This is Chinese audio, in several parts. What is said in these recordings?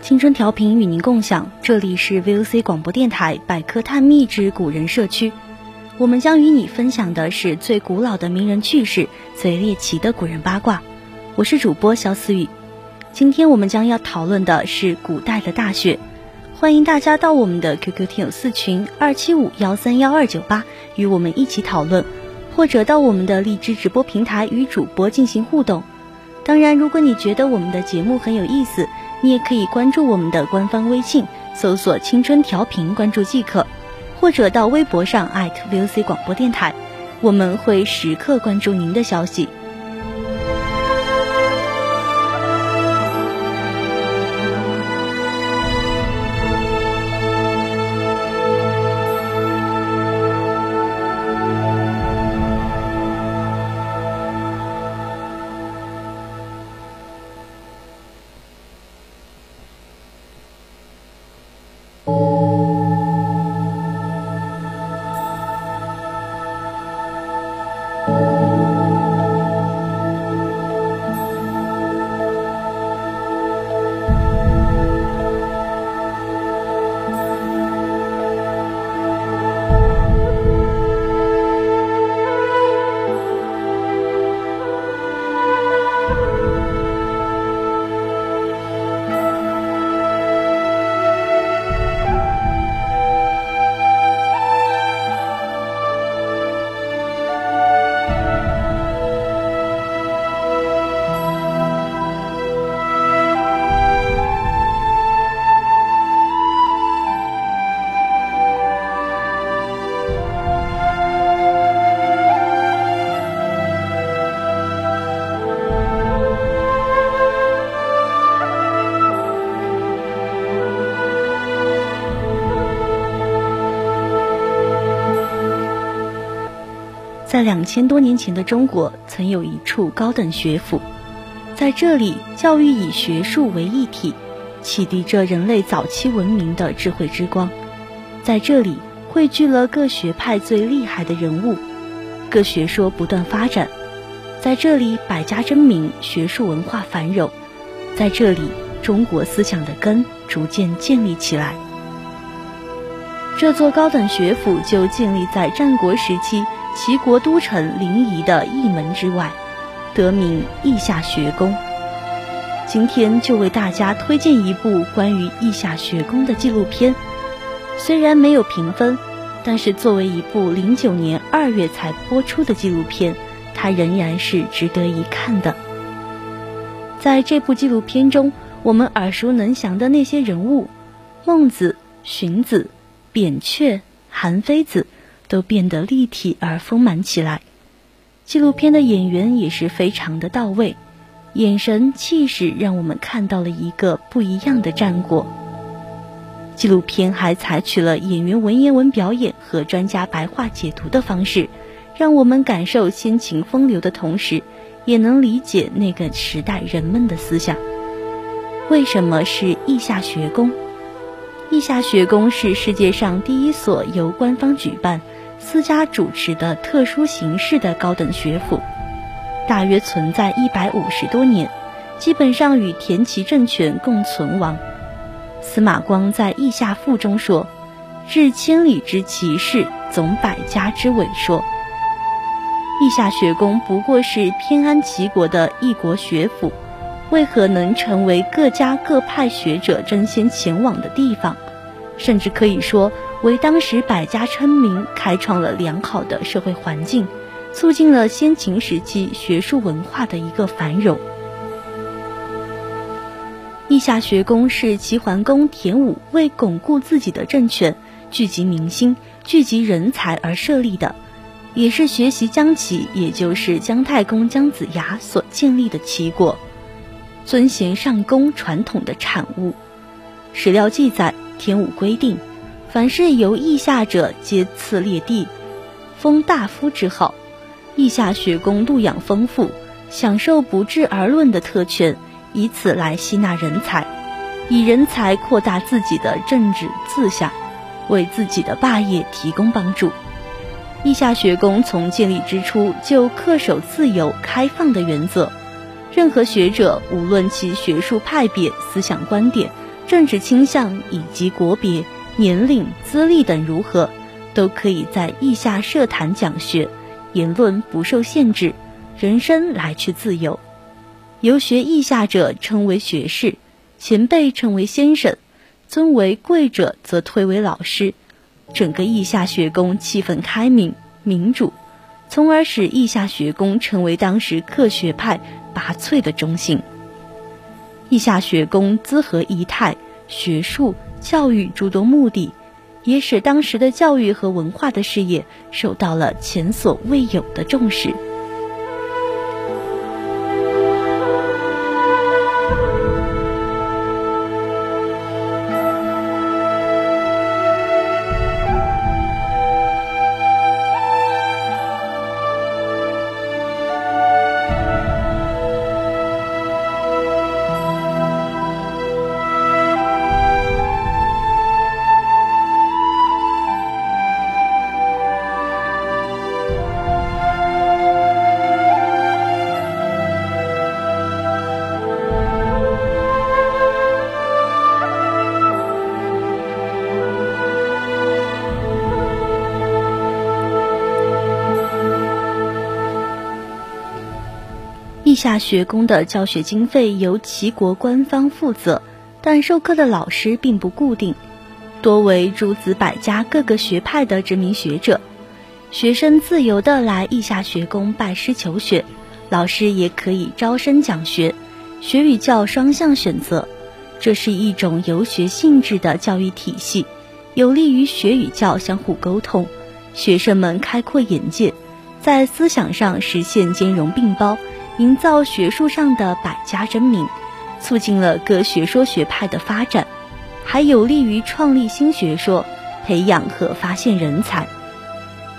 青春调频与您共享，这里是 VOC 广播电台百科探秘之古人社区，我们将与你分享的是最古老的名人趣事，最猎奇的古人八卦。我是主播肖思雨，今天我们将要讨论的是古代的大雪。欢迎大家到我们的 QQ 听友4群275131298与我们一起讨论，或者到我们的荔枝直播平台与主播进行互动。当然，如果你觉得我们的节目很有意思，你也可以关注我们的官方微信，搜索青春调频关注即可，或者到微博上@VOC 广播电台，我们会时刻关注您的消息。在2000多年前的中国，曾有一处高等学府，在这里教育以学术为一体，启迪着人类早期文明的智慧之光。在这里汇聚了各学派最厉害的人物，各学说不断发展。在这里百家争鸣，学术文化繁荣。在这里中国思想的根逐渐建立起来。这座高等学府就建立在战国时期齐国都城临沂的驿门之外，得名稷下学宫。今天就为大家推荐一部关于稷下学宫的纪录片，虽然没有评分，但是作为一部09年2月才播出的纪录片，它仍然是值得一看的。在这部纪录片中，我们耳熟能详的那些人物，孟子、荀子、扁鹊、韩非子，都变得立体而丰满起来。纪录片的演员也是非常的到位，眼神气势让我们看到了一个不一样的战国。纪录片还采取了演员文言文表演和专家白话解读的方式，让我们感受心情风流的同时，也能理解那个时代人们的思想。为什么是稷下学宫？稷下学宫是世界上第一所由官方举办、私家主持的特殊形式的高等学府，大约存在150多年，基本上与田齐政权共存亡。司马光在《稷下赋》中说：“治千里之奇事，总百家之伟硕。”稷下学宫不过是偏安齐国的一国学府，为何能成为各家各派学者争先前往的地方？甚至可以说，为当时百家争鸣开创了良好的社会环境，促进了先秦时期学术文化的一个繁荣。稷下学宫是齐桓公田武为巩固自己的政权、聚集民心、聚集人才而设立的，也是学习姜齐，也就是姜太公姜子牙所建立的齐国，尊贤尚公传统的产物。史料记载，田武规定，凡是由稷下者，皆赐列地，封大夫之号。稷下学宫度养丰富，享受不治而论的特权，以此来吸纳人才，以人才扩大自己的政治自下，为自己的霸业提供帮助。稷下学宫从建立之初就恪守自由开放的原则，任何学者，无论其学术派别、思想观点、政治倾向以及国别、年龄、资历等如何，都可以在稷下设坛讲学，言论不受限制，人生来去自由。游学稷下者称为学士，前辈称为先生，尊为贵者则推为老师。整个稷下学宫气氛开明、民主，从而使稷下学宫成为当时各学派拔萃的中心。稷下学宫资和仪态、学术、教育诸多目的，也使当时的教育和文化的事业受到了前所未有的重视。稷下学宫的教学经费由齐国官方负责，但授课的老师并不固定，多为诸子百家各个学派的知名学者。学生自由地来稷下学宫拜师求学，老师也可以招生讲学，学与教双向选择。这是一种游学性质的教育体系，有利于学与教相互沟通，学生们开阔眼界，在思想上实现兼容并包，营造学术上的百家争鸣，促进了各学说学派的发展，还有利于创立新学说，培养和发现人才。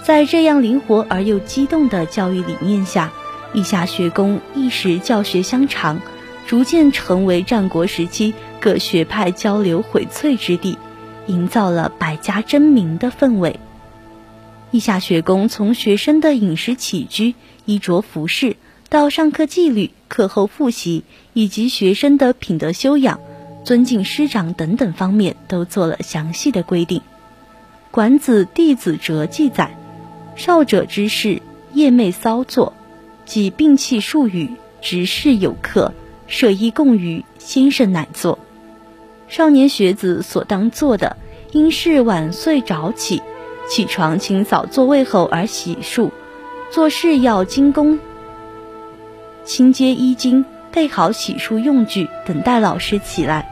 在这样灵活而又机动的教育理念下，稷下学宫一时教学相长，逐渐成为战国时期各学派交流荟萃之地，营造了百家争鸣的氛围。稷下学宫从学生的饮食起居、衣着服饰到上课纪律、课后复习，以及学生的品德修养、尊敬师长等等方面，都做了详细的规定。管子弟子哲记载，少者之事，夜寐骚作，即摒弃术语，执事有课，舍衣共娱，先生乃坐。少年学子所当做的，应是晚睡早起，起床清扫座位后而洗漱，做事要精工，清洁衣襟，备好洗漱用具，等待老师起来。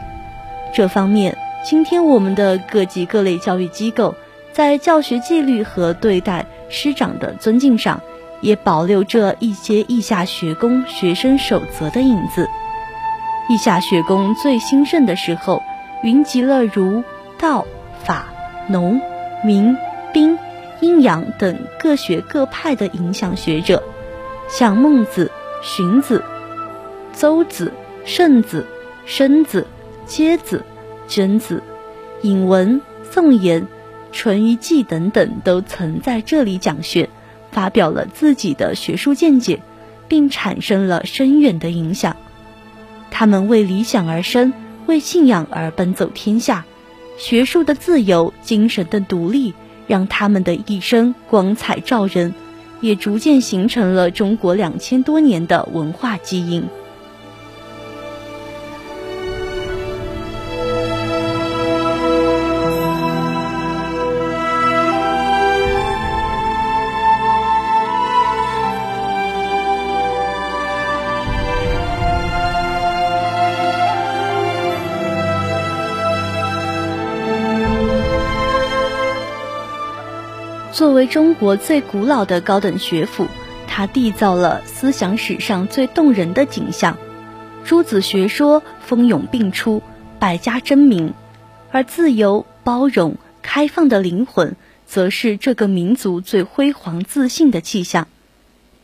这方面，今天我们的各级各类教育机构在教学纪律和对待师长的尊敬上，也保留着一些稷下学宫学生守则的影子。稷下学宫最兴盛的时候，云集了儒、道、法、农、民、兵阴阳等各学各派的影响学者，像孟子、荀子、邹子、慎子、生子、嗟子、曾子、尹文、宋濂、淳于髡等等，都曾在这里讲学，发表了自己的学术见解，并产生了深远的影响。他们为理想而生，为信仰而奔走天下，学术的自由，精神的独立，让他们的一生光彩照人，也逐渐形成了中国2000多年的文化基因。作为中国最古老的高等学府，它缔造了思想史上最动人的景象，诸子学说蜂拥并出，百家争鸣，而自由、包容、开放的灵魂，则是这个民族最辉煌自信的气象。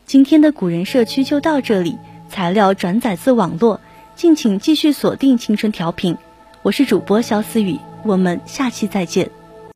今天的古人社区就到这里，材料转载自网络，敬请继续锁定青春调频，我是主播肖思雨，我们下期再见。